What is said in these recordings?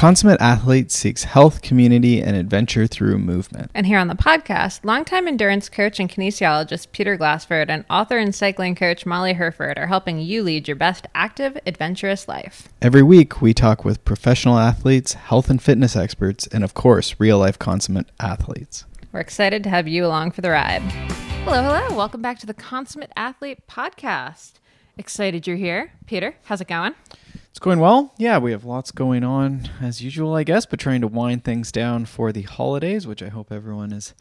Consummate Athlete seeks health, community, and adventure through movement. And here on the podcast, longtime endurance coach and kinesiologist Peter Glassford and author and cycling coach Molly Herford are helping you lead your best active, adventurous life. Every week, we talk with professional athletes, health and fitness experts, and of course, real-life consummate athletes. We're excited to have you along for the ride. Hello, hello. Welcome back to the Consummate Athlete podcast. Excited you're here. Peter, how's it going? It's going well. Yeah, we have lots going on as usual, I guess, but trying to wind things down for the holidays, which I hope everyone is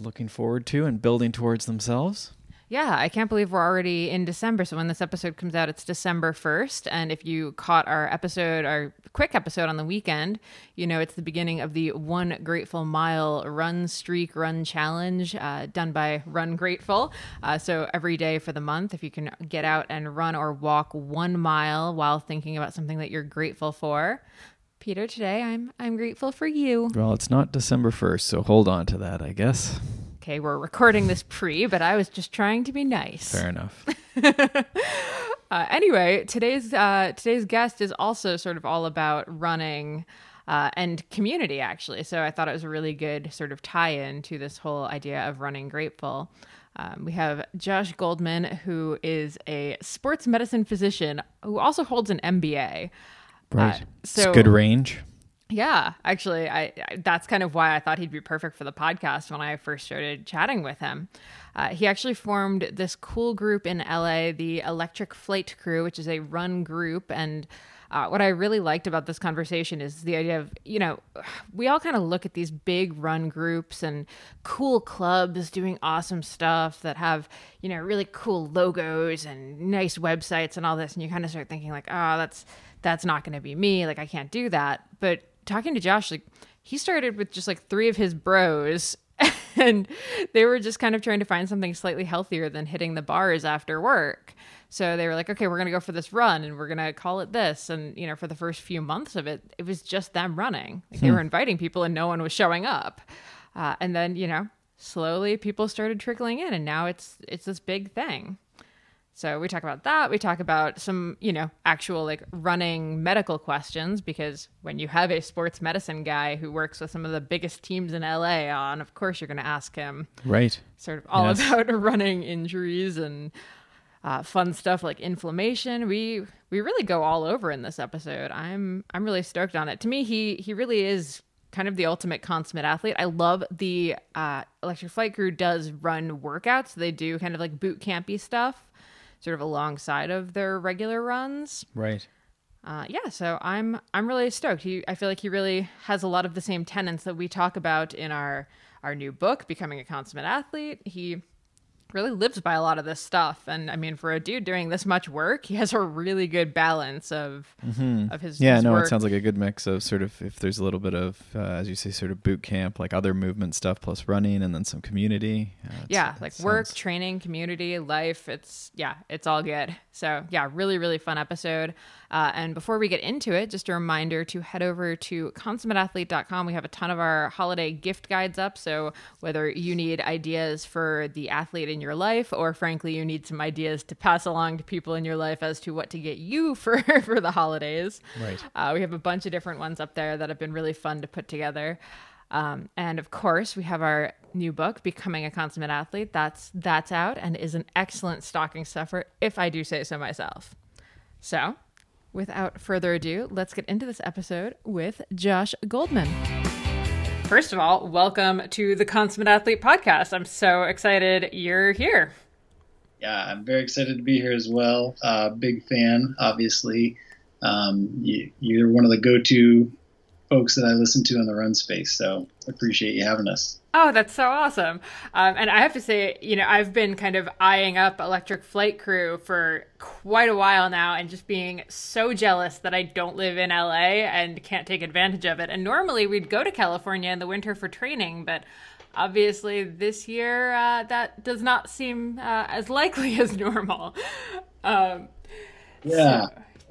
looking forward to and building towards themselves. Yeah, I can't believe we're already in December. So when this episode comes out, it's December 1st. And if you caught our quick episode on the weekend, you know it's the beginning of the One Grateful Mile Run Streak Run Challenge done by Run Grateful. So every day for the month, if you can get out and run or walk 1 mile while thinking about something that you're grateful for. Peter, today I'm grateful for you. Well, it's not December 1st, so hold on to that, I guess. Okay, we're recording this but I was just trying to be nice. Fair enough. Anyway, today's guest is also sort of all about running and community, actually. So I thought it was a really good sort of tie-in to this whole idea of running grateful. We have Josh Goldman, who is a sports medicine physician who also holds an MBA. Right. So it's good range. Yeah, actually, I that's kind of why I thought he'd be perfect for the podcast when I first started chatting with him. He actually formed this cool group in LA, the Electric Flight Crew, which is a run group. And what I really liked about this conversation is the idea of, you know, we all kind of look at these big run groups and cool clubs doing awesome stuff that have, you know, really cool logos and nice websites and all this. And you kind of start thinking like, oh, that's not going to be me. Like, I can't do that. But talking to Josh, like, he started with just like three of his bros and they were just kind of trying to find something slightly healthier than hitting the bars after work. So they were like, okay, we're going to go for this run and we're going to call it this. And, you know, for the first few months of it, it was just them running. Like they were inviting people and no one was showing up. And then, you know, slowly people started trickling in and now it's this big thing. So we talk about that. We talk about some, you know, actual like running medical questions, because when you have a sports medicine guy who works with some of the biggest teams in LA on, of course, you're going to ask him sort of all about running injuries and fun stuff like inflammation. We really go all over in this episode. I'm really stoked on it. To me, he really is kind of the ultimate consummate athlete. I love the Electric Flight Crew does run workouts. They do kind of like boot campy stuff sort of alongside of their regular runs. Right. Yeah, so I'm really stoked. I feel like he really has a lot of the same tenets that we talk about in our new book, Becoming a Consummate Athlete. He really lives by a lot of this stuff. And I mean, for a dude doing this much work, he has a really good balance of his work. Yeah, no, it sounds like a good mix of sort of, if there's a little bit of, as you say, sort of boot camp, like other movement stuff plus running and then some community. Yeah, like work, training, community, life. It's all good. So yeah, really, really fun episode. And before we get into it, just a reminder to head over to consummateathlete.com. We have a ton of our holiday gift guides up. So whether you need ideas for the athlete in your life, or frankly, you need some ideas to pass along to people in your life as to what to get you for the holidays. Right. We have a bunch of different ones up there that have been really fun to put together. And of course, we have our new book, Becoming a Consummate Athlete. That's out and is an excellent stocking stuffer, if I do say so myself. So without further ado, let's get into this episode with Josh Goldman. First of all, welcome to the Consummate Athlete podcast. I'm so excited you're here. Yeah, I'm very excited to be here as well. Big fan, obviously. You're one of the go-to folks that I listen to in the run space, so appreciate you having us. Oh, that's so awesome. And I have to say, you know, I've been kind of eyeing up Electric Flight Crew for quite a while now and just being so jealous that I don't live in LA and can't take advantage of it. And normally we'd go to California in the winter for training, but obviously this year that does not seem as likely as normal. Yeah. So.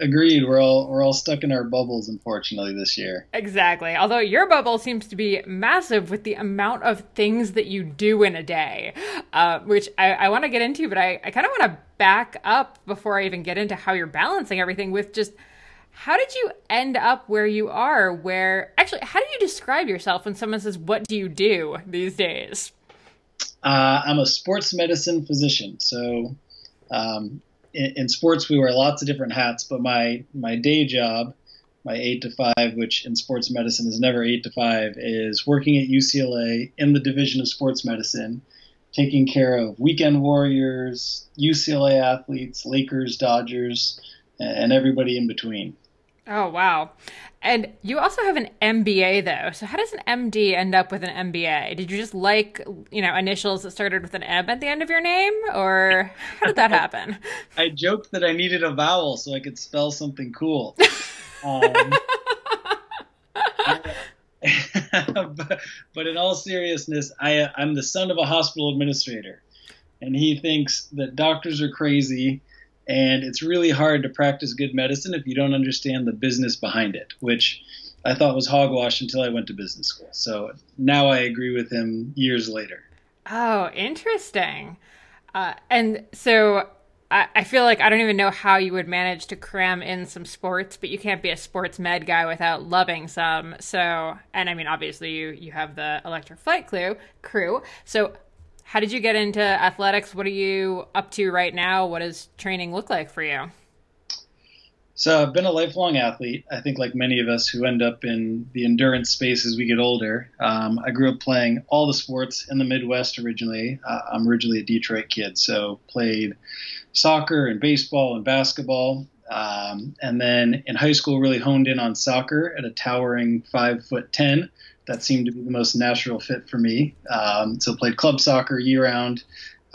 Agreed. We're all stuck in our bubbles, unfortunately, this year. Exactly. Although your bubble seems to be massive with the amount of things that you do in a day, which I want to get into, but I kind of want to back up before I even get into how you're balancing everything with just How did you end up where you are? How do you describe yourself when someone says, what do you do these days? I'm a sports medicine physician. So in sports, we wear lots of different hats, but my day job, my 8 to 5, which in sports medicine is never 8 to 5, is working at UCLA in the division of sports medicine, taking care of weekend warriors, UCLA athletes, Lakers, Dodgers, and everybody in between. Oh, wow. And you also have an MBA, though. So how does an MD end up with an MBA? Did you just initials that started with an M at the end of your name? Or how did that happen? I joked that I needed a vowel so I could spell something cool. But in all seriousness, I'm the son of a hospital administrator. And he thinks that doctors are crazy. And it's really hard to practice good medicine if you don't understand the business behind it, which I thought was hogwash until I went to business school. So now I agree with him years later. Oh, interesting. And so I feel like I don't even know how you would manage to cram in some sports, but you can't be a sports med guy without loving some. So, and I mean, obviously you have the Electric Flight Crew. So how did you get into athletics? What are you up to right now? What does training look like for you? So I've been a lifelong athlete. I think like many of us who end up in the endurance space as we get older, I grew up playing all the sports in the Midwest originally. I'm originally a Detroit kid, so played soccer and baseball and basketball. And then in high school, really honed in on soccer at a towering 5'10". That seemed to be the most natural fit for me. So played club soccer year-round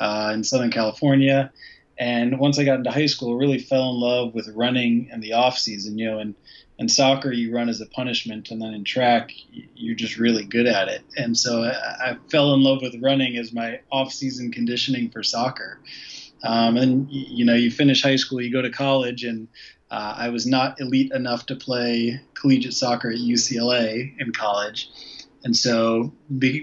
in Southern California. And once I got into high school, really fell in love with running in the off-season. You know, in soccer, you run as a punishment, and then in track, you're just really good at it. And so I fell in love with running as my off-season conditioning for soccer. And, you know, you finish high school, you go to college, and I was not elite enough to play collegiate soccer at UCLA in college. And so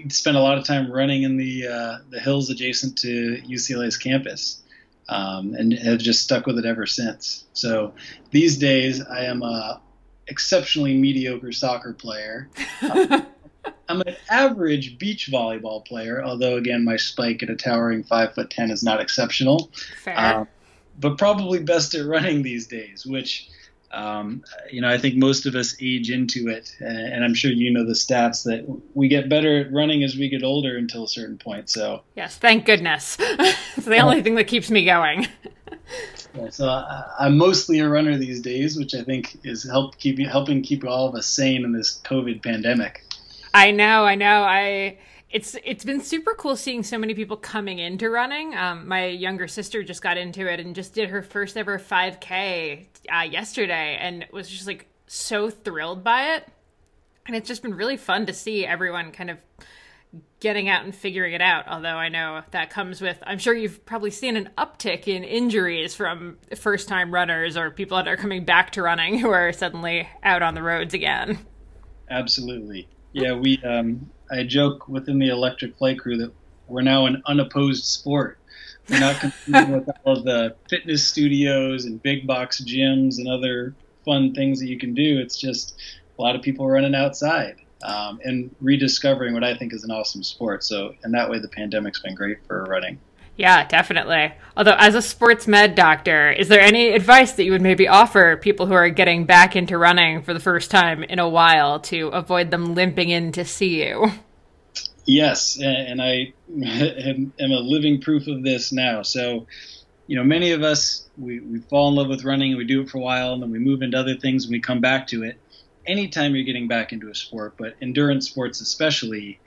spent a lot of time running in the hills adjacent to UCLA's campus, and have just stuck with it ever since. So these days I am a exceptionally mediocre soccer player. I'm an average beach volleyball player, although, again, my spike at a towering 5'10" is not exceptional. Fair. But probably best at running these days, which, I think most of us age into it. And I'm sure you know the stats that we get better at running as we get older until a certain point. So yes, thank goodness. It's the only thing that keeps me going. Yeah, so I'm mostly a runner these days, which I think is helping keep all of us sane in this COVID pandemic. I know. It's been super cool seeing so many people coming into running. My younger sister just got into it and just did her first ever 5K yesterday and was just like so thrilled by it. And it's just been really fun to see everyone kind of getting out and figuring it out. Although I know that comes with, I'm sure you've probably seen an uptick in injuries from first time runners or people that are coming back to running who are suddenly out on the roads again. Absolutely. Yeah, I joke within the Electric Flight Crew that we're now an unopposed sport. We're not competing with all of the fitness studios and big box gyms and other fun things that you can do. It's just a lot of people running outside and rediscovering what I think is an awesome sport. So in that way, the pandemic's been great for running. Yeah, definitely. Although as a sports med doctor, is there any advice that you would maybe offer people who are getting back into running for the first time in a while to avoid them limping in to see you? Yes, and I am a living proof of this now. So, you know, many of us, we fall in love with running and we do it for a while and then we move into other things and we come back to it. Anytime you're getting back into a sport, but endurance sports especially,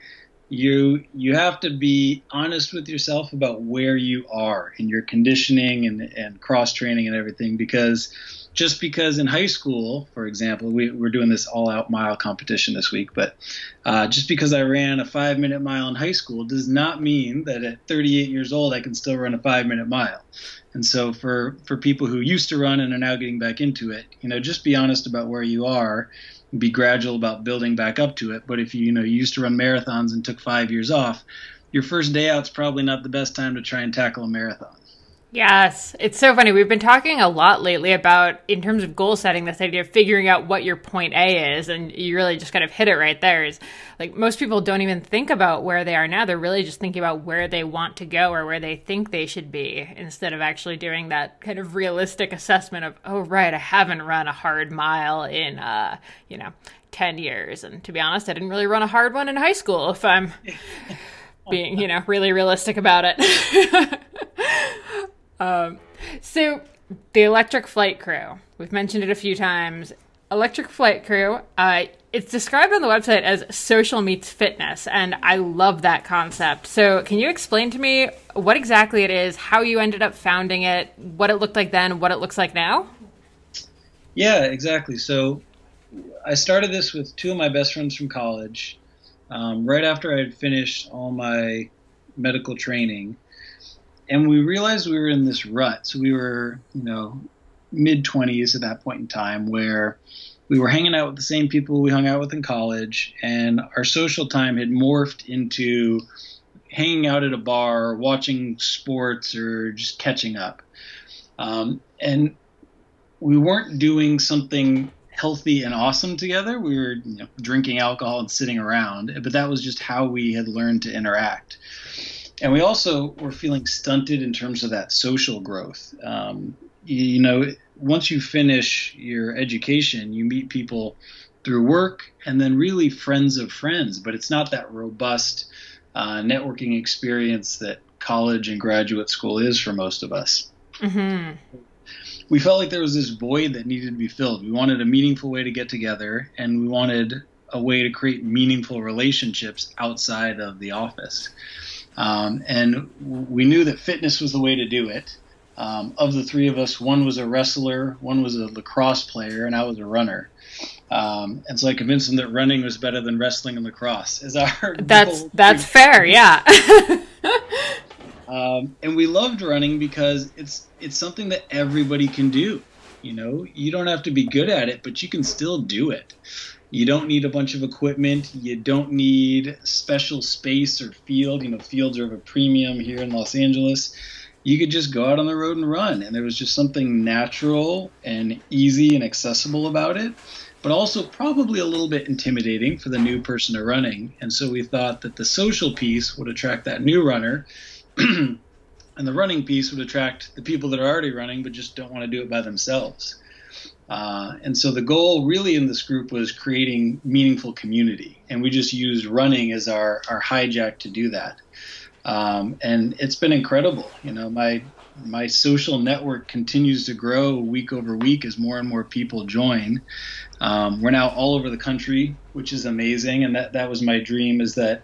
You have to be honest with yourself about where you are in your conditioning and cross-training and everything, because just because in high school, for example, we're doing this all-out mile competition this week, but just because I ran a 5-minute mile in high school does not mean that at 38 years old I can still run a 5-minute mile. And so for people who used to run and are now getting back into it, you know, just be honest about where you are. Be gradual about building back up to it. But if you used to run marathons and took 5 years off, your first day out's probably not the best time to try and tackle a marathon. Yes. It's so funny. We've been talking a lot lately about, in terms of goal setting, this idea of figuring out what your point A is, and you really just kind of hit it right there. Is like most people don't even think about where they are now. They're really just thinking about where they want to go or where they think they should be, instead of actually doing that kind of realistic assessment of, oh, right, I haven't run a hard mile in, 10 years. And to be honest, I didn't really run a hard one in high school, if I'm being, really realistic about it. So the Electric Flight Crew, we've mentioned it a few times. Electric Flight Crew, it's described on the website as social meets fitness, and I love that concept. So can you explain to me what exactly it is, how you ended up founding it, what it looked like then, what it looks like now? Yeah, exactly. So I started this with two of my best friends from college, right after I had finished all my medical training. And we realized we were in this rut. So we were, mid-20s at that point in time, where we were hanging out with the same people we hung out with in college, and our social time had morphed into hanging out at a bar, watching sports, or just catching up. And we weren't doing something healthy and awesome together. We were drinking alcohol and sitting around, but that was just how we had learned to interact. And we also were feeling stunted in terms of that social growth. Once you finish your education, you meet people through work and then really friends of friends, but it's not that robust networking experience that college and graduate school is for most of us. Mm-hmm. We felt like there was this void that needed to be filled. We wanted a meaningful way to get together, and we wanted a way to create meaningful relationships outside of the office. And we knew that fitness was the way to do it. Of the three of us, one was a wrestler, one was a lacrosse player, and I was a runner. And so I convinced them that running was better than wrestling and lacrosse. That's fair, yeah. And we loved running because it's something that everybody can do. You don't have to be good at it, but you can still do it. You don't need a bunch of equipment. You don't need special space or field. Fields are of a premium here in Los Angeles. You could just go out on the road and run. And there was just something natural and easy and accessible about it, but also probably a little bit intimidating for the new person to running. And so we thought that the social piece would attract that new runner and the running piece would attract the people that are already running but just don't want to do it by themselves. And so the goal really in this group was creating meaningful community, and we just used running as our hijack to do that. And it's been incredible. My social network continues to grow week over week as more and more people join. We're now all over the country, which is amazing. And that was my dream, is that,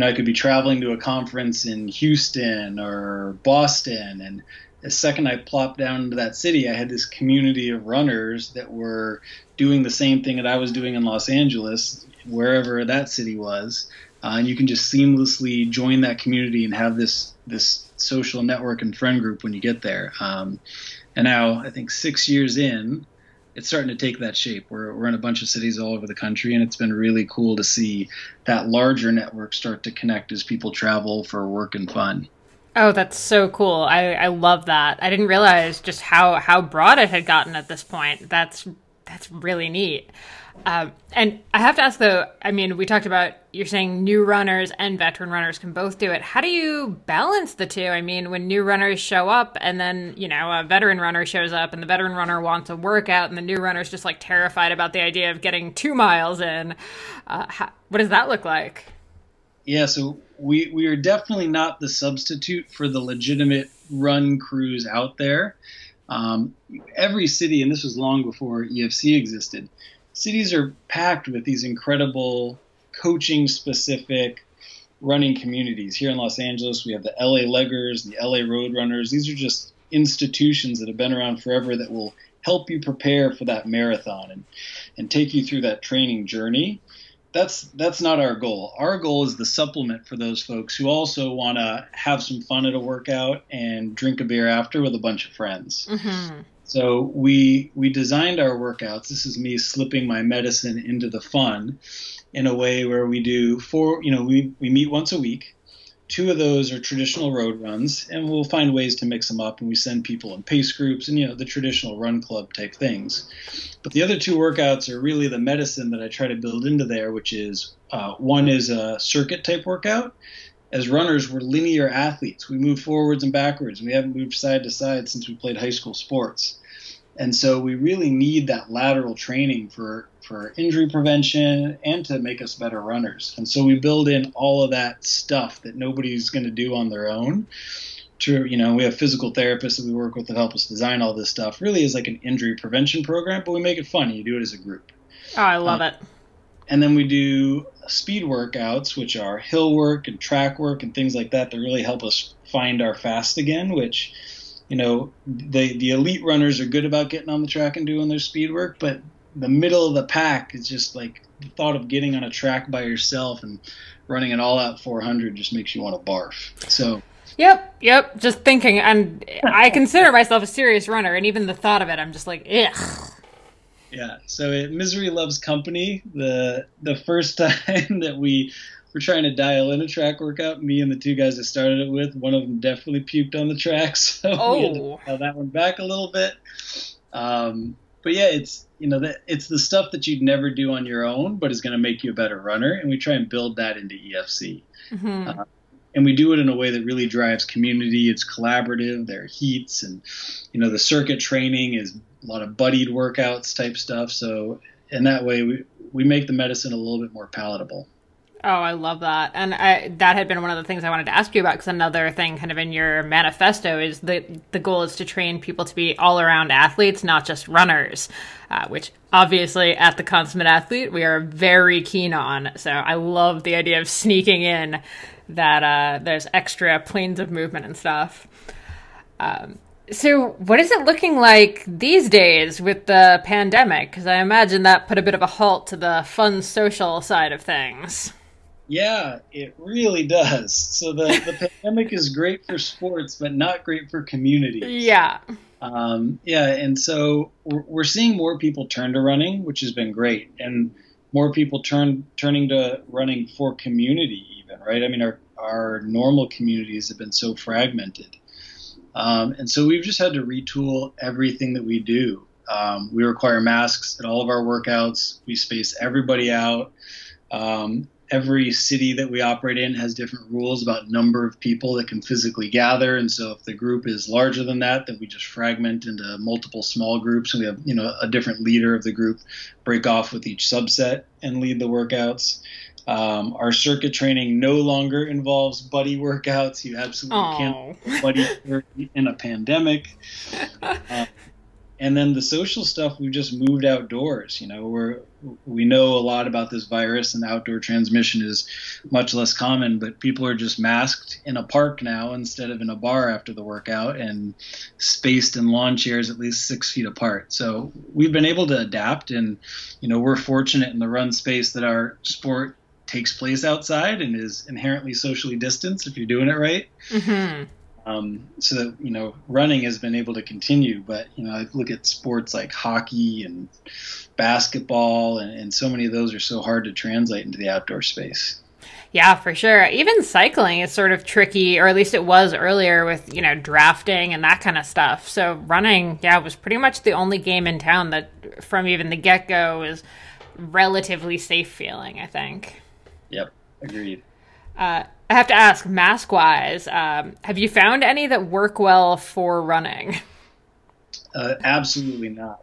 I could be traveling to a conference in Houston or Boston, and the second I plopped down into that city, I had this community of runners that were doing the same thing that I was doing in Los Angeles, wherever that city was. And you can just seamlessly join that community and have this social network and friend group when you get there. And now I think 6 years in, it's starting to take that shape. We're in a bunch of cities all over the country, and it's been really cool to see that larger network start to connect as people travel for work and fun. Oh, that's so cool. I love that. I didn't realize just how broad it had gotten at this point. That's really neat. And I have to ask, though, we talked about, you're saying new runners and veteran runners can both do it. How do you balance the two? When new runners show up and then, a veteran runner shows up and the veteran runner wants a workout and the new runner's just like terrified about the idea of getting 2 miles in. What does that look like? Yeah, so we are definitely not the substitute for the legitimate run crews out there. Every city, and this was long before EFC existed, cities are packed with these incredible coaching-specific running communities. Here in Los Angeles, we have the LA Leggers, the LA Roadrunners. These are just institutions that have been around forever that will help you prepare for that marathon and take you through that training journey. That's not our goal. Our goal is the supplement for those folks who also want to have some fun at a workout and drink a beer after with a bunch of friends. Mm-hmm. So we designed our workouts. This is me slipping my medicine into the fun in a way where we do we meet once a week. Two of those are traditional road runs, and we'll find ways to mix them up, and we send people in pace groups and, you know, the traditional run club type things. But the other two workouts are really the medicine that I try to build into there, which is one is a circuit type workout. As runners, we're linear athletes. We move forwards and backwards. We haven't moved side to side since we played high school sports. And so we really need that lateral training for injury prevention and to make us better runners. And so we build in all of that stuff that nobody's going to do on their own. True, you know, we have physical therapists that we work with that help us design all this stuff. Really is like an injury prevention program, but we make it fun. You do it as a group. Oh, I love it. And then we do speed workouts, which are hill work and track work and things like that really help us find our fast again, which – you know, the elite runners are good about getting on the track and doing their speed work, but the middle of the pack is just like the thought of getting on a track by yourself and running an all-out 400 just makes you want to barf. So. Yep. Just thinking. And I consider myself a serious runner, and even the thought of it, I'm just like, ugh. Yeah. So misery loves company. The first time that we were trying to dial in a track workout, me and the two guys I started it with, one of them definitely puked on the track, so we had to dial that one back a little bit. But yeah, it's, you know, it's the stuff that you'd never do on your own, but is going to make you a better runner, and we try and build that into EFC. Mm-hmm. And we do it in a way that really drives community. It's collaborative. There are heats, and you know, the circuit training is a lot of buddied workouts type stuff. So in that way, we make the medicine a little bit more palatable. Oh, I love that. And that had been one of the things I wanted to ask you about, because another thing kind of in your manifesto is the goal is to train people to be all-around athletes, not just runners, which obviously at the Consummate Athlete we are very keen on. So I love the idea of sneaking in that there's extra planes of movement and stuff. So what is it looking like these days with the pandemic? Because I imagine that put a bit of a halt to the fun social side of things. Yeah, it really does. So the pandemic is great for sports, but not great for communities. Yeah. And so we're seeing more people turn to running, which has been great. And more people turning to running for community even, right? I mean, our normal communities have been so fragmented. And so we've just had to retool everything that we do. We require masks at all of our workouts. We space everybody out. Every city that we operate in has different rules about number of people that can physically gather. And so if the group is larger than that, then we just fragment into multiple small groups. And we have, you know, a different leader of the group break off with each subset and lead the workouts. Our circuit training no longer involves buddy workouts. You absolutely can't buddy in a pandemic. And then the social stuff, we've just moved outdoors. You know, we know a lot about this virus, and outdoor transmission is much less common, but people are just masked in a park now instead of in a bar after the workout, and spaced in lawn chairs at least 6 feet apart. So we've been able to adapt, and, you know, we're fortunate in the run space that our sport takes place outside and is inherently socially distanced if you're doing it right. Mm-hmm. So that, you know, running has been able to continue, but, you know, I look at sports like hockey and basketball, and so many of those are so hard to translate into the outdoor space. Yeah, for sure. Even cycling is sort of tricky, or at least it was earlier with, you know, drafting and that kind of stuff. So running, yeah, was pretty much the only game in town that from even the get-go was relatively safe feeling, I think. Yep, agreed. I have to ask, mask-wise, have you found any that work well for running? Absolutely not.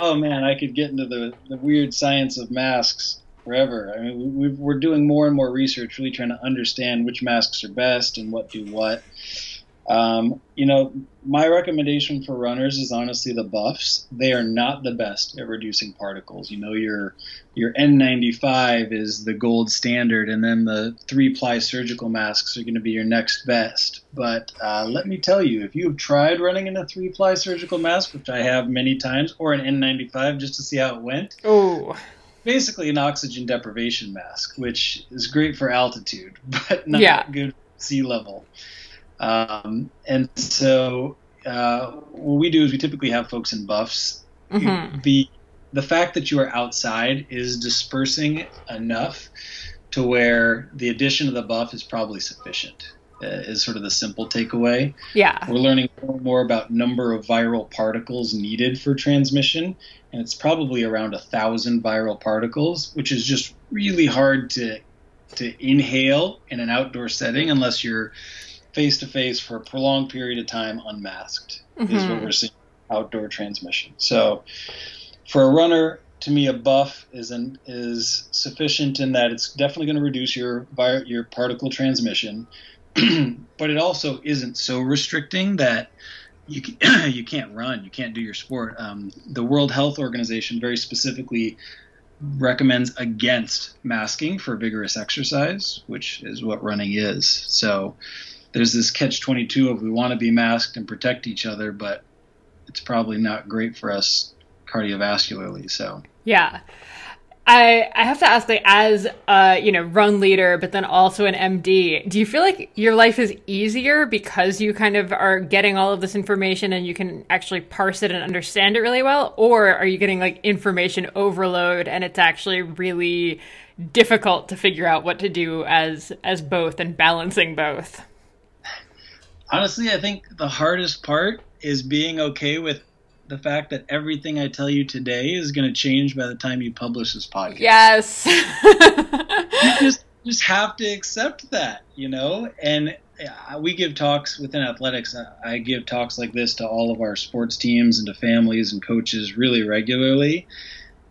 Oh, man, I could get into the weird science of masks forever. I mean, we're doing more and more research, really trying to understand which masks are best and what do what. You know, my recommendation for runners is honestly the Buffs. They are not the best at reducing particles. You know, your N95 is the gold standard, and then the 3-ply surgical masks are going to be your next best. But let me tell you, if you have tried running in a 3-ply surgical mask, which I have many times, or an N95 just to see how it went. Oh. Basically an oxygen deprivation mask, which is great for altitude, but not good for sea level. And so what we do is we typically have folks in Buffs. Mm-hmm. The fact that you are outside is dispersing enough to where the addition of the buff is probably sufficient, is sort of the simple takeaway. Yeah. We're learning more about number of viral particles needed for transmission, and it's probably around 1,000 viral particles, which is just really hard to inhale in an outdoor setting unless you're face-to-face for a prolonged period of time unmasked, mm-hmm. is what we're seeing outdoor transmission. So for a runner, to me, a buff is sufficient in that it's definitely going to reduce your particle transmission, but it also isn't so restricting that you can't run, you can't do your sport. The World Health Organization very specifically recommends against masking for vigorous exercise, which is what running is. So there's this catch-22 of we want to be masked and protect each other, but it's probably not great for us cardiovascularly. So yeah, I have to ask, like, as a run leader, but then also an MD, do you feel like your life is easier because you kind of are getting all of this information and you can actually parse it and understand it really well, or are you getting like information overload and it's actually really difficult to figure out what to do as both and balancing both? Honestly, I think the hardest part is being okay with the fact that everything I tell you today is going to change by the time you publish this podcast. Yes. You just have to accept that, and we give talks within athletics. I give talks like this to all of our sports teams and to families and coaches really regularly.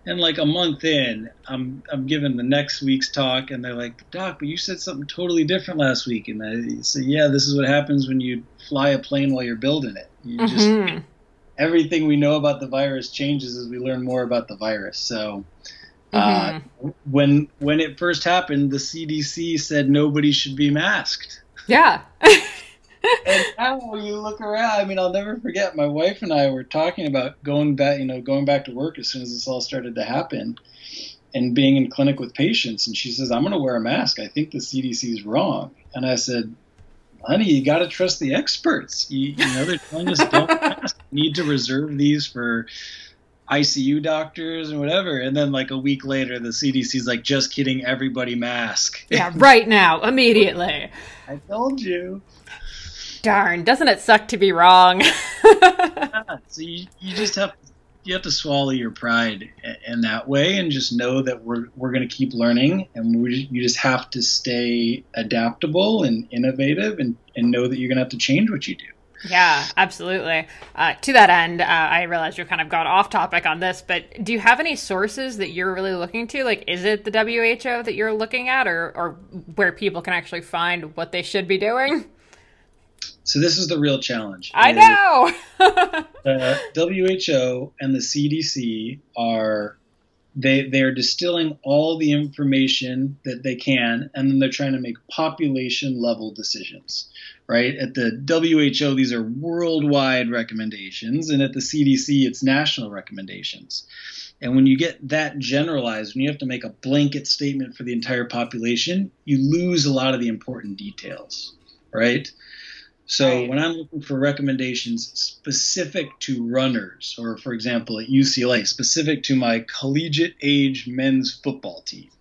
And like a month in, I'm giving the next week's talk and they're like, "Doc, but you said something totally different last week." And I say, "Yeah, this is what happens when you fly a plane while you're building it. You mm-hmm. just, everything we know about the virus changes as we learn more about the virus." So when it first happened, the CDC said nobody should be masked. Yeah. And now when you look around, I'll never forget, my wife and I were talking about going back to work as soon as this all started to happen and being in clinic with patients. And she says, "I'm going to wear a mask. I think the CDC is wrong." And I said, "Honey, you got to trust the experts. They're telling us don't mask. You need to reserve these for ICU doctors and whatever." And then like a week later, the CDC's like, "Just kidding, everybody mask." Yeah, right now, immediately. I told you. Darn, doesn't it suck to be wrong? Yeah, so you just have to swallow your pride in that way and just know that we're going to keep learning, and you just have to stay adaptable and innovative and know that you're going to have to change what you do. Yeah, absolutely. To that end, I realize you kind of got off topic on this, but do you have any sources that you're really looking to? Like, is it the WHO that you're looking at, or where people can actually find what they should be doing? So this is the real challenge. I know. The WHO and the CDC are distilling all the information that they can, and then they're trying to make population level decisions, right? At the WHO, these are worldwide recommendations, and at the CDC, it's national recommendations. And when you get that generalized, when you have to make a blanket statement for the entire population, you lose a lot of the important details, right? So when I'm looking for recommendations specific to runners, or for example at UCLA, specific to my collegiate age men's football team,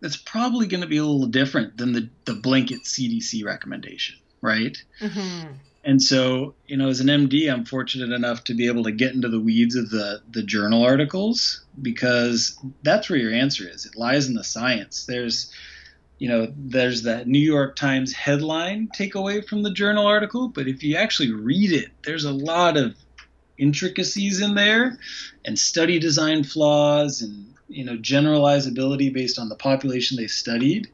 that's probably going to be a little different than the blanket CDC recommendation, right? Mm-hmm. And so, as an MD, I'm fortunate enough to be able to get into the weeds of the journal articles, because that's where your answer is. It lies in the science. There's that New York Times headline takeaway from the journal article, but if you actually read it, there's a lot of intricacies in there and study design flaws and, generalizability based on the population they studied.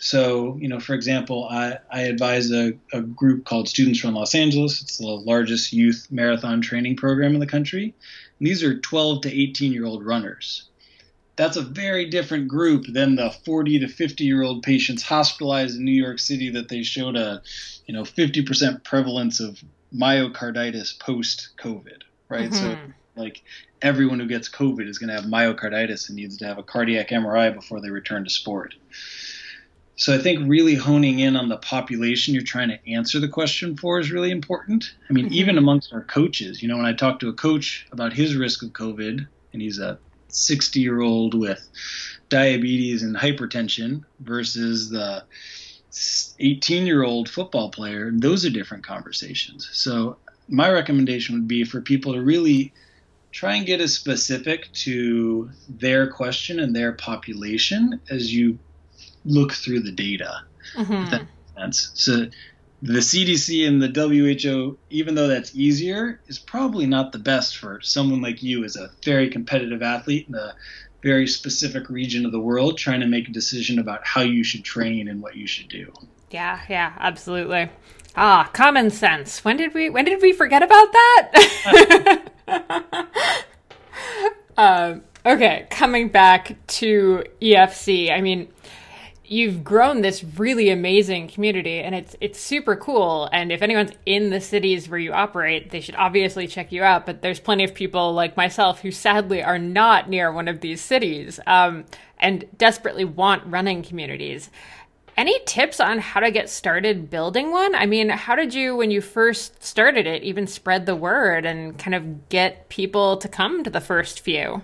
So, for example, I advise a group called Students Run Los Angeles. It's the largest youth marathon training program in the country. And these are 12 to 18-year-old runners. That's a very different group than the 40 to 50-year-old patients hospitalized in New York City that they showed a, 50% prevalence of myocarditis post-COVID, right? Mm-hmm. So, like, everyone who gets COVID is going to have myocarditis and needs to have a cardiac MRI before they return to sport. So I think really honing in on the population you're trying to answer the question for is really important. Even amongst our coaches, when I talk to a coach about his risk of COVID, and he's a 60-year-old with diabetes and hypertension versus the 18-year-old football player, those are different conversations. So my recommendation would be for people to really try and get as specific to their question and their population as you look through the data. Mm-hmm. If that makes sense. So the CDC and the WHO, even though that's easier, is probably not the best for someone like you as a very competitive athlete in a very specific region of the world trying to make a decision about how you should train and what you should do. Yeah, absolutely. Ah, common sense. When did we forget about that? Okay, coming back to EFC. I mean, you've grown this really amazing community, and it's super cool. And if anyone's in the cities where you operate, they should obviously check you out. But there's plenty of people like myself who sadly are not near one of these cities, and desperately want running communities. Any tips on how to get started building one? I mean, how did you, when you first started it, even spread the word and kind of get people to come to the first few?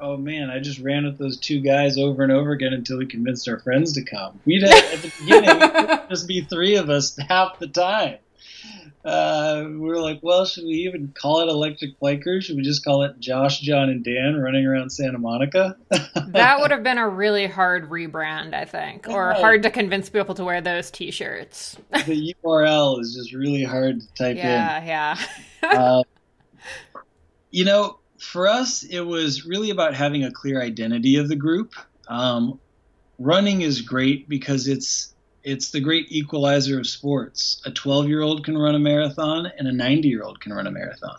Oh, man, I just ran with those two guys over and over again until we convinced our friends to come. We'd at the beginning, it'd just be three of us half the time. We were like, well, should we even call it Electric Flight Crew? Should we just call it Josh, John, and Dan running around Santa Monica? That would have been a really hard rebrand, I think, or hard to convince people to wear those T-shirts. The URL is just really hard to type in. Yeah. You know, for us, it was really about having a clear identity of the group. Running is great because it's the great equalizer of sports. A 12-year-old can run a marathon and a 90-year-old can run a marathon.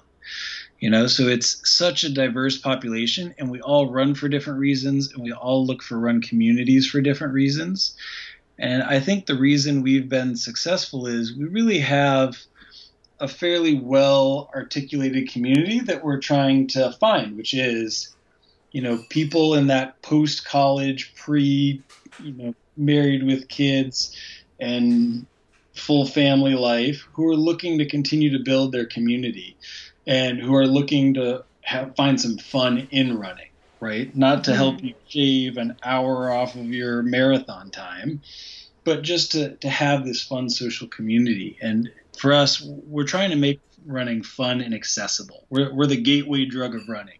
You know, so it's such a diverse population, and we all run for different reasons, and we all look for run communities for different reasons. And I think the reason we've been successful is we really have a fairly well-articulated community that we're trying to find, which is, you know, people in that post-college, married with kids and full family life who are looking to continue to build their community and who are looking to find some fun in running, right? Not to help you shave an hour off of your marathon time, but just to have this fun social community. And for us, we're trying to make running fun and accessible. We're the gateway drug of running.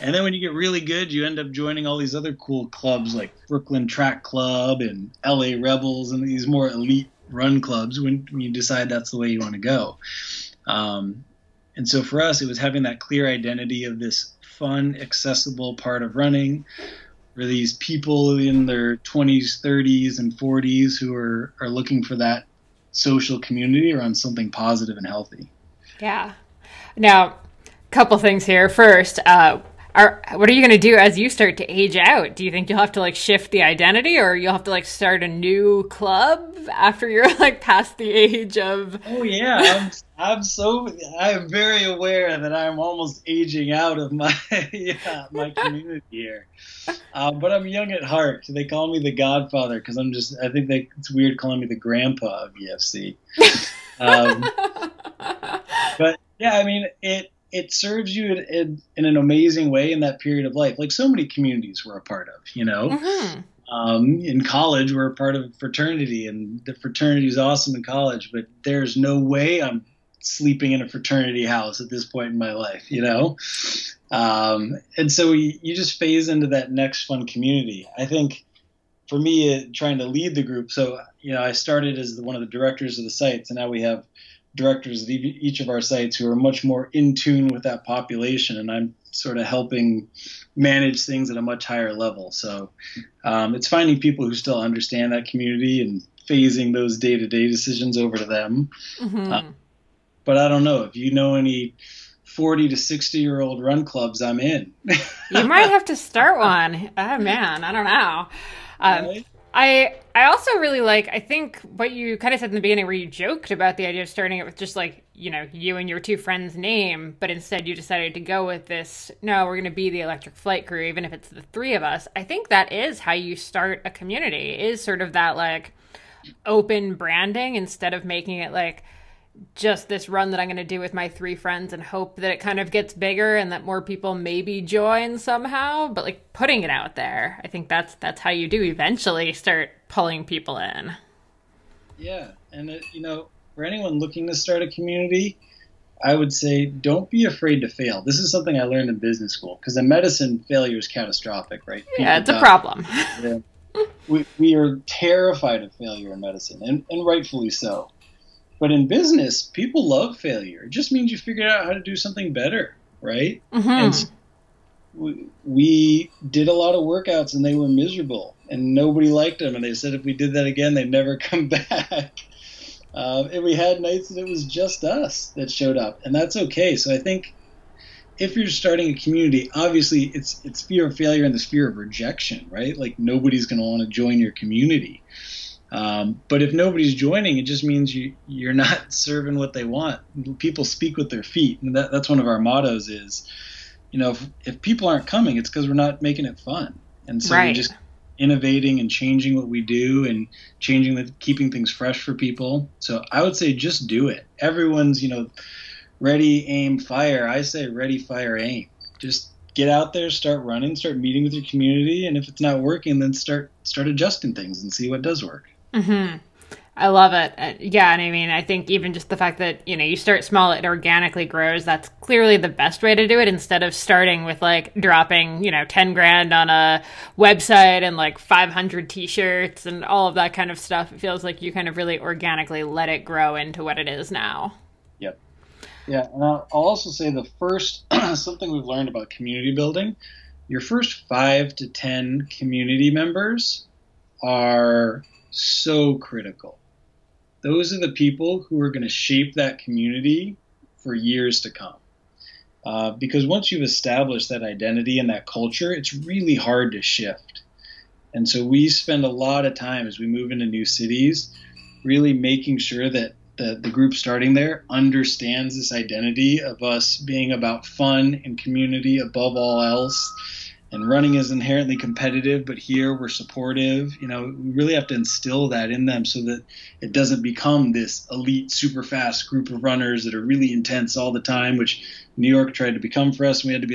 And then when you get really good, you end up joining all these other cool clubs like Brooklyn Track Club and LA Rebels and these more elite run clubs when you decide that's the way you want to go. And so for us, it was having that clear identity of this fun, accessible part of running for these people in their 20s, 30s, and 40s who are looking for that social community around something positive and healthy. Yeah. Now, couple things here. First, what are you going to do as you start to age out? Do you think you'll have to shift the identity, or you'll have to start a new club after you're past the age of? Oh yeah, I'm very aware that I'm almost aging out of my my community here. But I'm young at heart. They call me the Godfather because it's weird calling me the Grandpa of EFC. But yeah, I mean it. It serves you in an amazing way in that period of life. Like so many communities we're a part of, you know, in college, we're a part of a fraternity, and the fraternity is awesome in college, but there's no way I'm sleeping in a fraternity house at this point in my life, you know? And so you just phase into that next fun community. I think for me, trying to lead the group. So, you know, I started as one of the directors of the sites, and now we have directors at each of our sites who are much more in tune with that population, and I'm sort of helping manage things at a much higher level. So it's finding people who still understand that community and phasing those day-to-day decisions over to them. Mm-hmm. But I don't know if you know any 40 to 60-year-old run clubs I'm in. You might have to start one. Oh, man, I don't know. Right? I also really I think what you kind of said in the beginning, where you joked about the idea of starting it with just you and your two friends' name, but instead you decided to go with this, no, we're going to be the Electric Flight Crew, even if it's the three of us. I think that is how you start a community, is sort of that open branding, instead of making it just this run that I'm going to do with my three friends and hope that it kind of gets bigger and that more people maybe join somehow. But like putting it out there, I think that's how you do eventually start pulling people in. Yeah. And, for anyone looking to start a community, I would say don't be afraid to fail. This is something I learned in business school because in medicine, failure is catastrophic, right? Yeah, it's a problem. Yeah. We are terrified of failure in medicine, and rightfully so. But in business, people love failure. It just means you figured out how to do something better, right? Mm-hmm. And so we did a lot of workouts, and they were miserable, and nobody liked them. And they said if we did that again, they'd never come back. And we had nights that it was just us that showed up, and that's okay. So I think if you're starting a community, obviously it's fear of failure and this fear of rejection, right? Like nobody's going to want to join your community. But if nobody's joining, it just means you're not serving what they want. People speak with their feet. And that's one of our mottos is, if people aren't coming, it's because we're not making it fun. And so Right. We just innovating and changing what we do and keeping things fresh for people. So I would say just do it. Everyone's, ready, aim, fire. I say ready, fire, aim. Just get out there, start running, start meeting with your community. And if it's not working, then start adjusting things and see what does work. Mm-hmm. I love it. Yeah. And I think even just the fact that, you start small, it organically grows. That's clearly the best way to do it instead of starting with dropping, $10,000 on a website and 500 t-shirts and all of that kind of stuff. It feels like you kind of really organically let it grow into what it is now. Yep. Yeah. And I'll also say the first, something we've learned about community building, your first 5 to 10 community members are so critical. Those are the people who are going to shape that community for years to come. Because once you've established that identity and that culture, it's really hard to shift. And so we spend a lot of time as we move into new cities, really making sure that the group starting there understands this identity of us being about fun and community above all else. And running is inherently competitive, but here we're supportive. We really have to instill that in them so that it doesn't become this elite, super fast group of runners that are really intense all the time, which New York tried to become for us. We had to be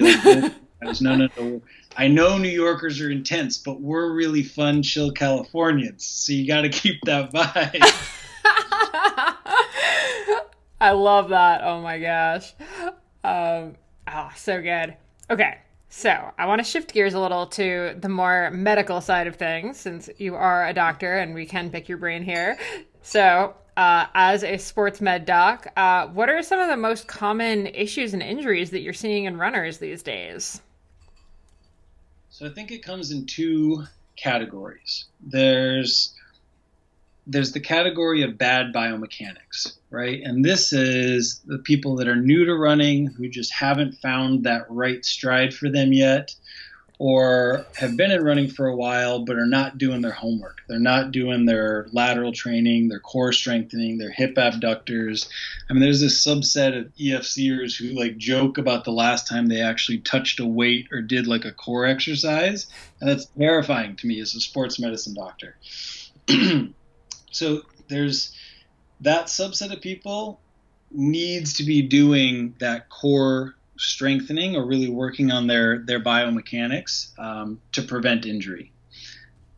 no. I know New Yorkers are intense, but we're really fun, chill Californians. So you got to keep that vibe. I love that. Oh my gosh. So good. Okay. So I want to shift gears a little to the more medical side of things, since you are a doctor and we can pick your brain here. So as a sports med doc, what are some of the most common issues and injuries that you're seeing in runners these days? So I think it comes in two categories. There's the category of bad biomechanics, right? And this is the people that are new to running who just haven't found that right stride for them yet, or have been in running for a while but are not doing their homework. They're not doing their lateral training, their core strengthening, their hip abductors. There's this subset of EFCers who joke about the last time they actually touched a weight or did a core exercise. And that's terrifying to me as a sports medicine doctor. So there's that subset of people needs to be doing that core strengthening or really working on their biomechanics to prevent injury.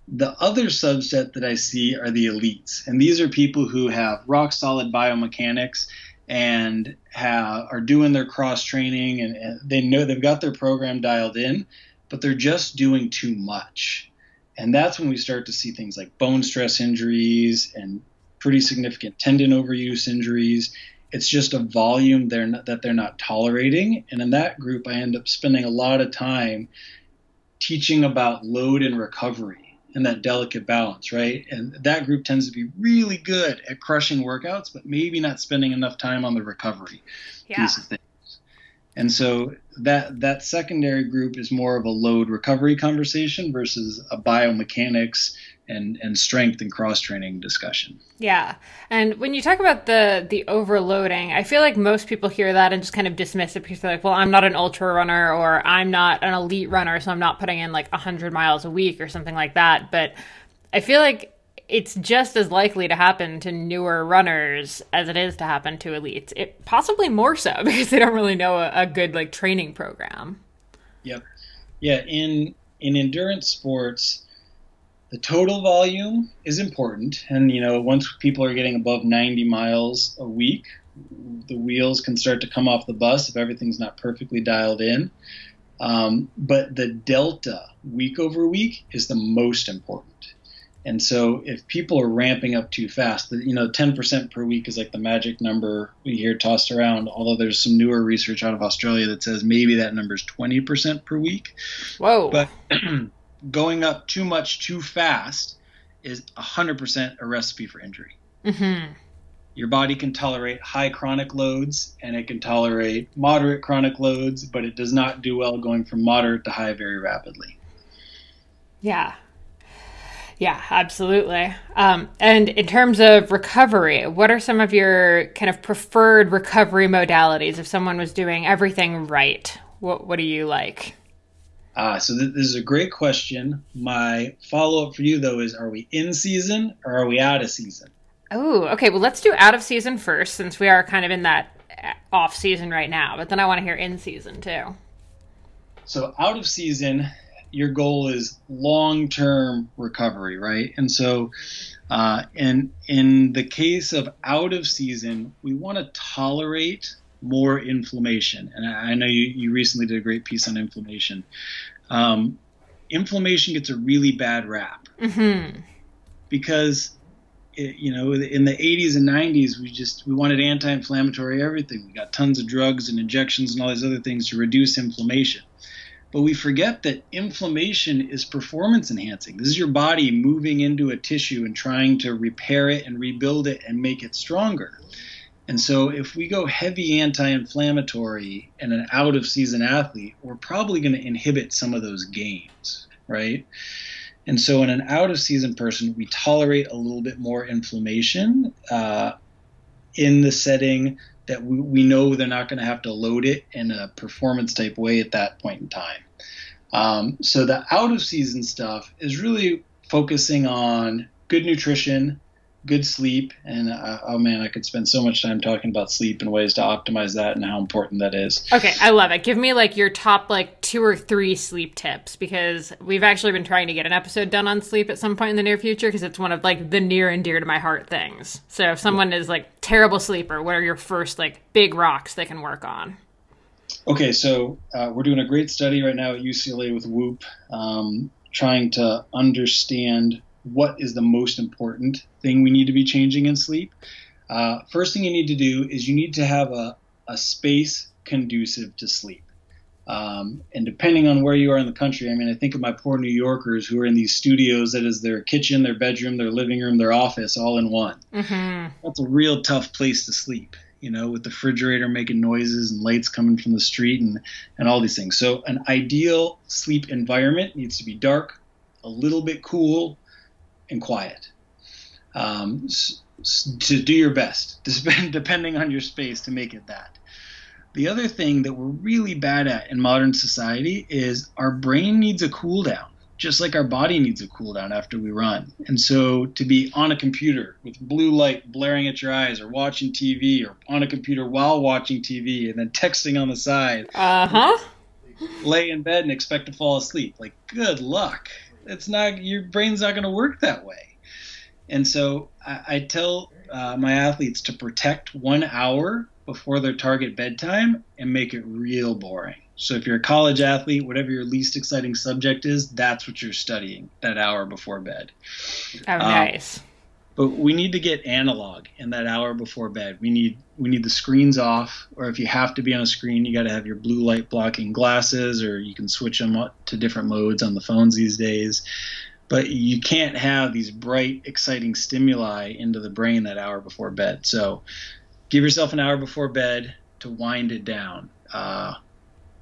The other subset that I see are the elites. And these are people who have rock solid biomechanics and are doing their cross training and they know they've got their program dialed in, but they're just doing too much. And that's when we start to see things like bone stress injuries and pretty significant tendon overuse injuries. It's just a volume they're not tolerating. And in that group, I end up spending a lot of time teaching about load and recovery and that delicate balance, right? And that group tends to be really good at crushing workouts, but maybe not spending enough time on the recovery piece of things. And so that secondary group is more of a load recovery conversation versus a biomechanics and strength and cross-training discussion. Yeah. And when you talk about the overloading, I feel like most people hear that and just kind of dismiss it because they're like, well, I'm not an ultra runner or I'm not an elite runner, so I'm not putting in 100 miles a week or something like that. But I feel like it's just as likely to happen to newer runners as it is to happen to elites. It possibly more so because they don't really know a good like training program. Yep. Yeah. In endurance sports, the total volume is important. And, you know, once people are getting above 90 miles a week, the wheels can start to come off the bus if everything's not perfectly dialed in. But the delta week over week is the most important. And so if people are ramping up too fast, you know, 10% per week is like the magic number we hear tossed around, although there's some newer research out of Australia that says maybe that number is 20% per week. Whoa. But going up too much too fast is 100% a recipe for injury. Mm-hmm. Your body can tolerate high chronic loads and it can tolerate moderate chronic loads, but it does not do well going from moderate to high very rapidly. Yeah. Yeah, absolutely. And in terms of recovery, what are some of your kind of preferred recovery modalities? If someone was doing everything right, what do you like? So this is a great question. My follow-up for you, though, is are we in season or are we out of season? Oh, okay. Well, let's do out of season first since we are kind of in that off season right now. But then I want to hear in season, too. So out of season, your goal is long-term recovery, right? And so in the case of out of season, we want to tolerate more inflammation. And I know you recently did a great piece on inflammation. Inflammation gets a really bad rap mm-hmm. because, you know, in the 80s and 90s, we wanted anti-inflammatory everything. We got tons of drugs and injections and all these other things to reduce inflammation. But we forget that inflammation is performance enhancing. This is your body moving into a tissue and trying to repair it and rebuild it and make it stronger. And so if we go heavy anti-inflammatory and an out-of-season athlete, we're probably going to inhibit some of those gains, right? And so in an out-of-season person, we tolerate a little bit more inflammation in the setting that we know they're not going to have to load it in a performance type way at that point in time. So the out of season stuff is really focusing on good nutrition, good sleep. And oh man, I could spend so much time talking about sleep and ways to optimize that and how important that is. Okay. I love it. Give me like your top like 2 or 3 sleep tips, because we've actually been trying to get an episode done on sleep at some point in the near future. Cause it's one of like the near and dear to my heart things. So if someone is like terrible sleeper, what are your first like big rocks they can work on? Okay. So we're doing a great study right now at UCLA with Whoop, trying to understand what is the most important thing we need to be changing in sleep. First thing you need to do is you need to have a space conducive to sleep. And depending on where you are in the country, I mean, I think of my poor New Yorkers who are in these studios that is their kitchen, their bedroom, their living room, their office, all in one. Mm-hmm. That's a real tough place to sleep, you know, with the refrigerator making noises and lights coming from the street and all these things. So an ideal sleep environment needs to be dark, a little bit cool, and quiet. To do your best, depending on your space, to make it that. The other thing that we're really bad at in modern society is our brain needs a cool down, just like our body needs a cool down after we run. And so to be on a computer with blue light blaring at your eyes or watching TV or on a computer while watching TV and then texting on the side, lay in bed and expect to fall asleep. Like, good luck. It's not, your brain's not going to work that way. And so I tell my athletes to protect 1 hour before their target bedtime and make it real boring. So if you're a college athlete, whatever your least exciting subject is, that's what you're studying that hour before bed. Oh, nice. But we need to get analog in that hour before bed. We need the screens off, or if you have to be on a screen, you got to have your blue light blocking glasses, or you can switch them up to different modes on the phones these days. But you can't have these bright, exciting stimuli into the brain that hour before bed. So give yourself an hour before bed to wind it down.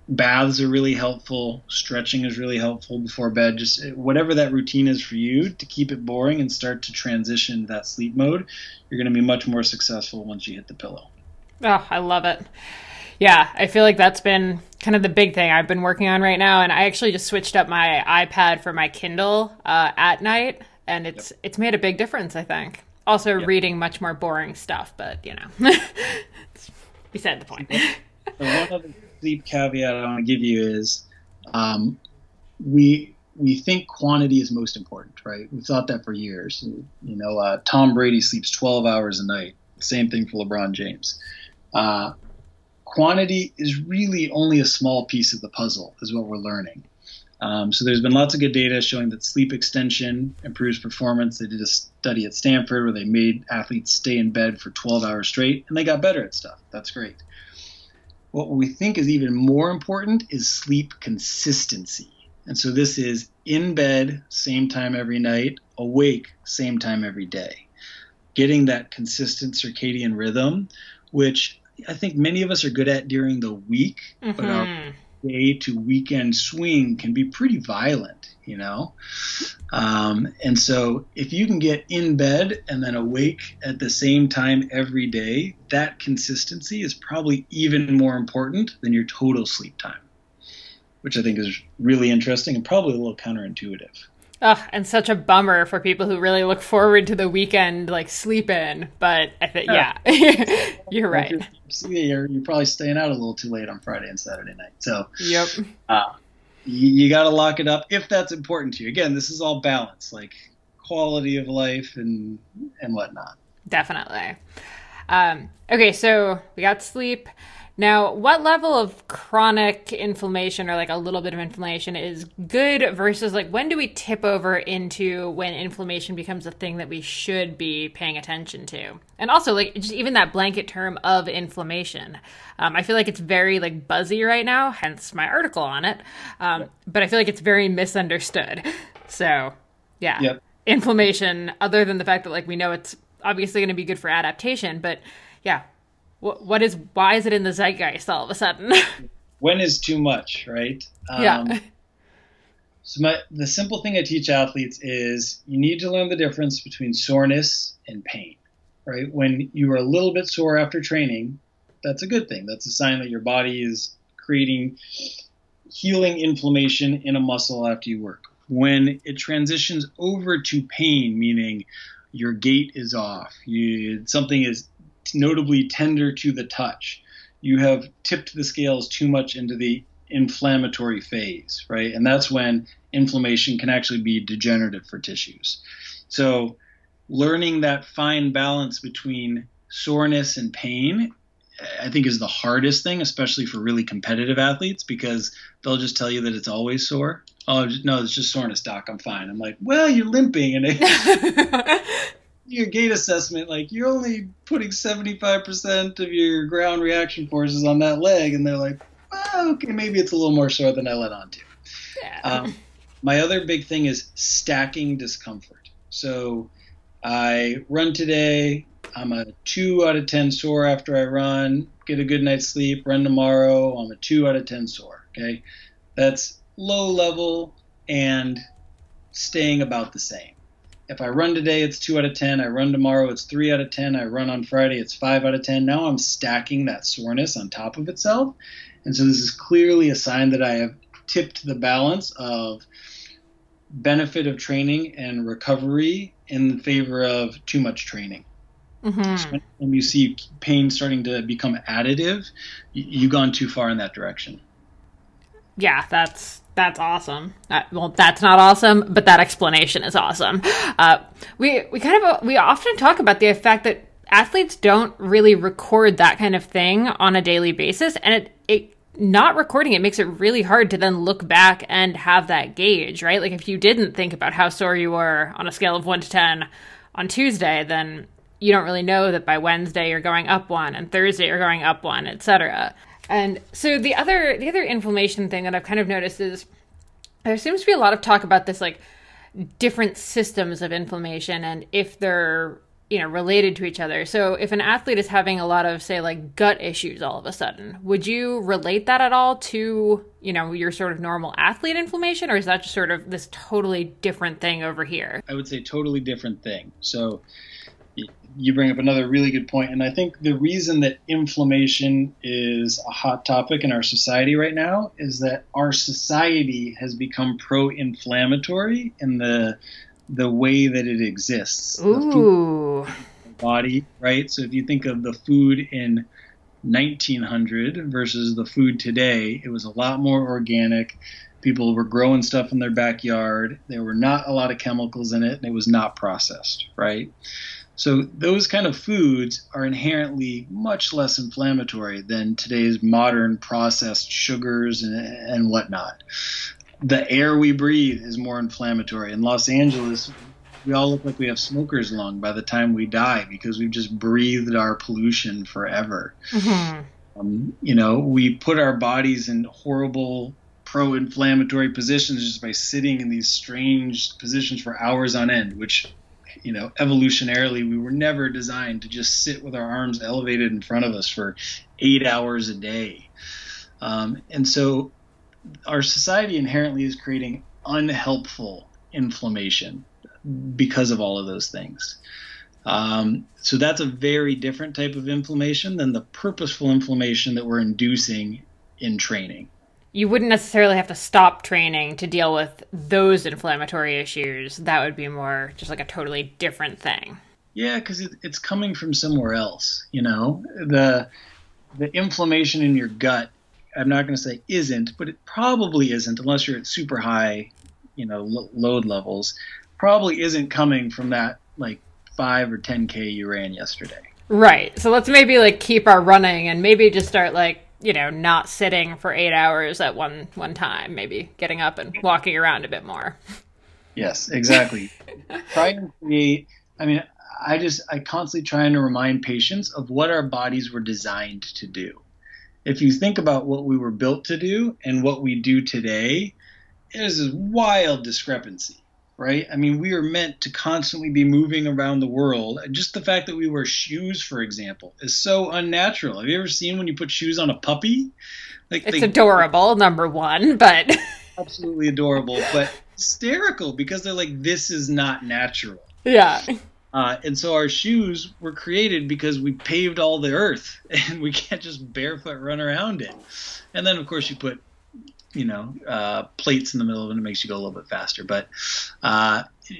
Baths are really helpful. Stretching is really helpful before bed. Just whatever that routine is for you to keep it boring and start to transition to that sleep mode, you're going to be much more successful once you hit the pillow. Oh, I love it. Yeah, I feel like that's been kind of the big thing I've been working on right now. And I actually just switched up my iPad for my Kindle at night And it's made a big difference, I think. Also reading much more boring stuff, but, you know, it's beside the point. One other sleep caveat I want to give you is we think quantity is most important, right? We've thought that for years. You know, Tom Brady sleeps 12 hours a night. Same thing for LeBron James. Quantity is really only a small piece of the puzzle is what we're learning. So there's been lots of good data showing that sleep extension improves performance. They did a study at Stanford where they made athletes stay in bed for 12 hours straight, and they got better at stuff. That's great. What we think is even more important is sleep consistency. And so this is in bed, same time every night, awake, same time every day. Getting that consistent circadian rhythm, which I think many of us are good at during the week, but our day to weekend swing can be pretty violent, you know? And so if you can get in bed and then awake at the same time every day, that consistency is probably even more important than your total sleep time, which I think is really interesting and probably a little counterintuitive. Oh, and such a bummer for people who really look forward to the weekend, like sleep in. But I think, you're right. You're probably staying out a little too late on Friday and Saturday night. So you got to lock it up if that's important to you. Again, this is all balance, like quality of life and whatnot. Definitely. Okay, so we got sleep. Now, what level of chronic inflammation or like a little bit of inflammation is good versus like when do we tip over into when inflammation becomes a thing that we should be paying attention to? And also like just even that blanket term of inflammation. I feel like it's very like buzzy right now, hence my article on it. But I feel like it's very misunderstood. So inflammation, other than the fact that like we know it's obviously going to be good for adaptation, but why is it in the zeitgeist all of a sudden? When is too much, right? So the simple thing I teach athletes is you need to learn the difference between soreness and pain, right? When you are a little bit sore after training, that's a good thing. That's a sign that your body is creating healing inflammation in a muscle after you work. When it transitions over to pain, meaning your gait is off, something is notably tender to the touch, you have tipped the scales too much into the inflammatory phase, right? And that's when inflammation can actually be degenerative for tissues. So learning that fine balance between soreness and pain, I think, is the hardest thing, especially for really competitive athletes, because they'll just tell you that it's always sore. Oh, no, it's just soreness, doc. I'm fine. I'm like, well, you're limping. And your gait assessment, like you're only putting 75% of your ground reaction forces on that leg, and they're like, well, okay, maybe it's a little more sore than I let on to. My other big thing is stacking discomfort. So I run today, I'm a 2 out of 10 sore after I run, get a good night's sleep, run tomorrow, I'm a 2 out of 10 sore, okay? That's low level and staying about the same. If I run today, it's 2 out of 10. I run tomorrow, it's 3 out of 10. I run on Friday, it's 5 out of 10. Now I'm stacking that soreness on top of itself. And so this is clearly a sign that I have tipped the balance of benefit of training and recovery in favor of too much training. So when you see pain starting to become additive, you've gone too far in that direction. Yeah, that's awesome. Well, that's not awesome, but that explanation is awesome. We often talk about the fact that athletes don't really record that kind of thing on a daily basis, and not recording it makes it really hard to then look back and have that gauge, right? Like if you didn't think about how sore you were on a scale of 1 to 10 on Tuesday, then you don't really know that by Wednesday you're going up 1, and Thursday you're going up 1, etc. And so the other inflammation thing that I've kind of noticed is there seems to be a lot of talk about this, like different systems of inflammation and if they're, you know, related to each other. So if an athlete is having a lot of, say, like gut issues all of a sudden, would you relate that at all to, you know, your sort of normal athlete inflammation, or is that just sort of this totally different thing over here? I would say totally different thing. So you bring up another really good point. And I think the reason that inflammation is a hot topic in our society right now is that our society has become pro-inflammatory in the the way that it exists. Ooh. The body, right? So if you think of the food in 1900 versus the food today, it was a lot more organic. People were growing stuff in their backyard. There were not a lot of chemicals in it, and it was not processed, right? So those kind of foods are inherently much less inflammatory than today's modern processed sugars and whatnot. The air we breathe is more inflammatory. In Los Angeles, we all look like we have smoker's lung by the time we die because we've just breathed our pollution forever. Mm-hmm. You know, we put our bodies in horrible pro-inflammatory positions just by sitting in these strange positions for hours on end, which, you know, evolutionarily, we were never designed to just sit with our arms elevated in front of us for 8 hours a day. And so our society inherently is creating unhelpful inflammation because of all of those things. So that's a very different type of inflammation than the purposeful inflammation that we're inducing in training. You wouldn't necessarily have to stop training to deal with those inflammatory issues. That would be more just like a totally different thing. Yeah, because it's coming from somewhere else. You know, the inflammation in your gut, I'm not going to say isn't, but it probably isn't, unless you're at super high, you know, load levels, probably isn't coming from that like 5 or 10K you ran yesterday. Right. So let's maybe like keep our running and maybe just start like, you know, not sitting for 8 hours at one time, maybe getting up and walking around a bit more. Yes, exactly. Try and create, I mean, I constantly trying to remind patients of what our bodies were designed to do. If you think about what we were built to do and what we do today, it is a wild discrepancy, right? I mean, we are meant to constantly be moving around the world. Just the fact that we wear shoes, for example, is so unnatural. Have you ever seen when you put shoes on a puppy? Like, it's adorable, number one, but... absolutely adorable, but hysterical because they're like, this is not natural. Yeah. And so our shoes were created because we paved all the earth and we can't just barefoot run around it. And then, of course, you put... you know, plates in the middle of it, and it makes you go a little bit faster. But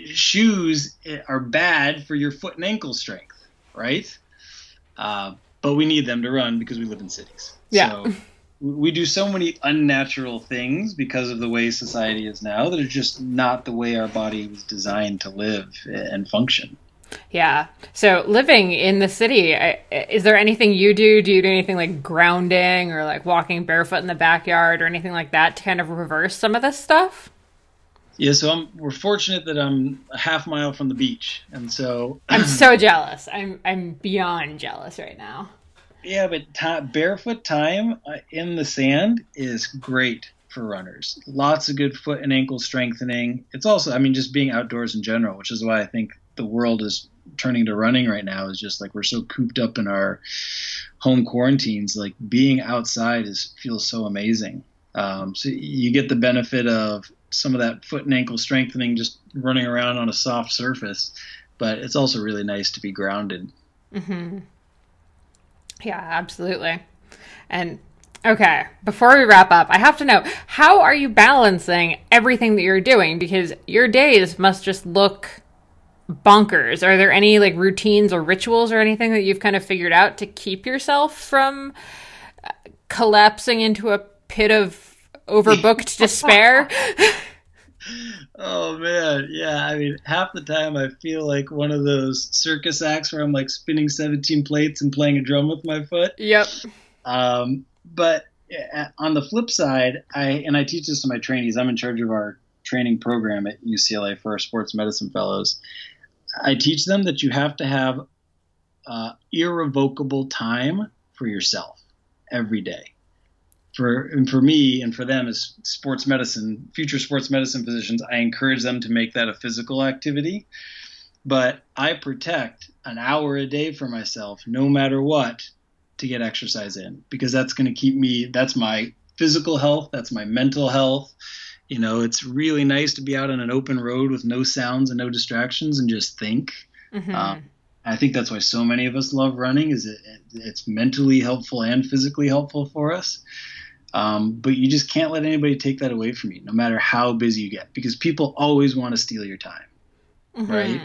shoes are bad for your foot and ankle strength, right? But we need them to run because we live in cities. Yeah. So we do so many unnatural things because of the way society is now that are just not the way our body was designed to live and function. Yeah. So living in the city, is there anything you do? Do you do anything like grounding or like walking barefoot in the backyard or anything like that to kind of reverse some of this stuff? Yeah. So we're fortunate that I'm a half mile from the beach. And so I'm so jealous. I'm beyond jealous right now. Yeah. But barefoot time in the sand is great for runners. Lots of good foot and ankle strengthening. It's also, I mean, just being outdoors in general, which is why I think the world is turning to running right now. Is just like we're so cooped up in our home quarantines, like being outside feels so amazing. So you get the benefit of some of that foot and ankle strengthening just running around on a soft surface, but it's also really nice to be grounded. Mm-hmm. Yeah, absolutely. And okay, before we wrap up, I have to know, how are you balancing everything that you're doing? Because your days must just look bonkers. Are there any like routines or rituals or anything that you've kind of figured out to keep yourself from collapsing into a pit of overbooked despair? Oh man. Yeah. I mean, half the time I feel like one of those circus acts where I'm like spinning 17 plates and playing a drum with my foot. Yep. But on the flip side, I teach this to my trainees. I'm in charge of our training program at UCLA for our sports medicine fellows. I teach them that you have to have irrevocable time for yourself every day. For me and for them as sports medicine, future sports medicine physicians, I encourage them to make that a physical activity. But I protect an hour a day for myself, no matter what, to get exercise in, because that's going to keep me, that's my physical health, that's my mental health. You know, it's really nice to be out on an open road with no sounds and no distractions and just think. Mm-hmm. I think that's why so many of us love running, is it's mentally helpful and physically helpful for us. But you just can't let anybody take that away from you, no matter how busy you get, because people always want to steal your time. mm-hmm. right?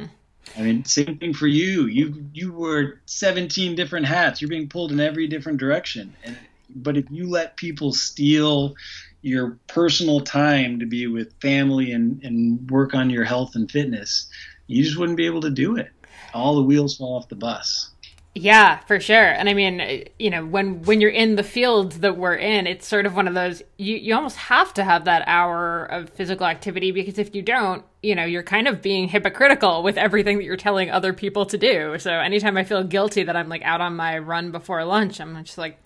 I mean, same thing for you. You were 17 different hats. You're being pulled in every different direction. But if you let people steal your personal time to be with family and work on your health and fitness, you just wouldn't be able to do it. All the wheels fall off the bus. Yeah, for sure. And I mean, you know, when you're in the field that we're in, it's sort of one of those, you almost have to have that hour of physical activity, because if you don't, you know, you're kind of being hypocritical with everything that you're telling other people to do. So anytime I feel guilty that I'm like out on my run before lunch, I'm just like,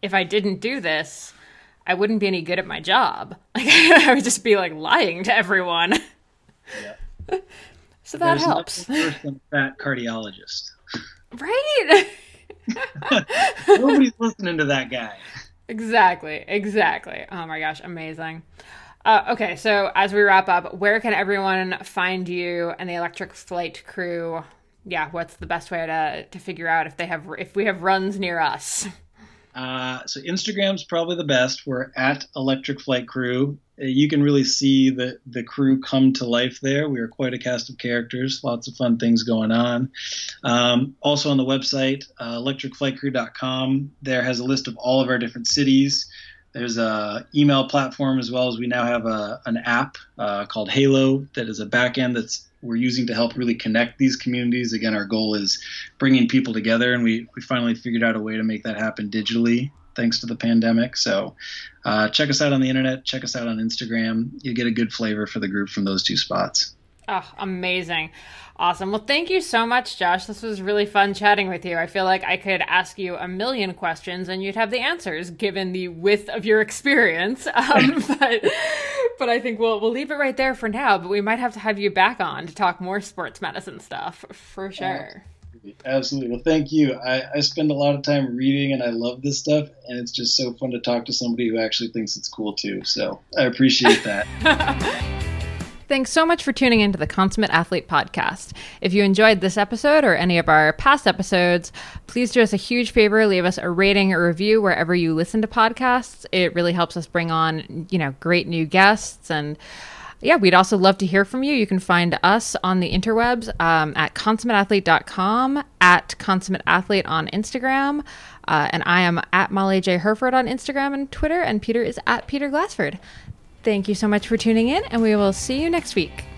if I didn't do this, I wouldn't be any good at my job. Like, I would just be like lying to everyone. Yeah. So that There's helps. There's nothing worse than a fat cardiologist. Right? Nobody's listening to that guy. Exactly. Oh my gosh, amazing. Okay, so as we wrap up, where can everyone find you and the Electric Flight Crew? Yeah, what's the best way to figure out if we have runs near us? So Instagram's probably the best. We're at Electric Flight Crew. You can really see the crew come to life there. We are quite a cast of characters, lots of fun things going on. Also on the website, electricflightcrew.com, there has a list of all of our different cities. There's an email platform, as well as we now have an app called Halo that is a back end that's we're using to help really connect these communities. Again, our goal is bringing people together, and we finally figured out a way to make that happen digitally, thanks to the pandemic. So check us out on the internet, check us out on Instagram. You'll get a good flavor for the group from those two spots. Oh, amazing. Awesome. Well, thank you so much, Josh. This was really fun chatting with you. I feel like I could ask you a million questions and you'd have the answers given the width of your experience. But I think we'll leave it right there for now, but we might have to have you back on to talk more sports medicine stuff for sure. Absolutely. Well, thank you. I spend a lot of time reading and I love this stuff, and it's just so fun to talk to somebody who actually thinks it's cool too. So I appreciate that. Thanks so much for tuning into the Consummate Athlete podcast. If you enjoyed this episode or any of our past episodes, please do us a huge favor. Leave us a rating or review wherever you listen to podcasts. It really helps us bring on, great new guests, and yeah, we'd also love to hear from you. You can find us on the interwebs at consummateathlete.com, at consummateathlete on Instagram, and I am at Molly J. Herford on Instagram and Twitter, and Peter is at Peter Glassford. Thank you so much for tuning in, and we will see you next week.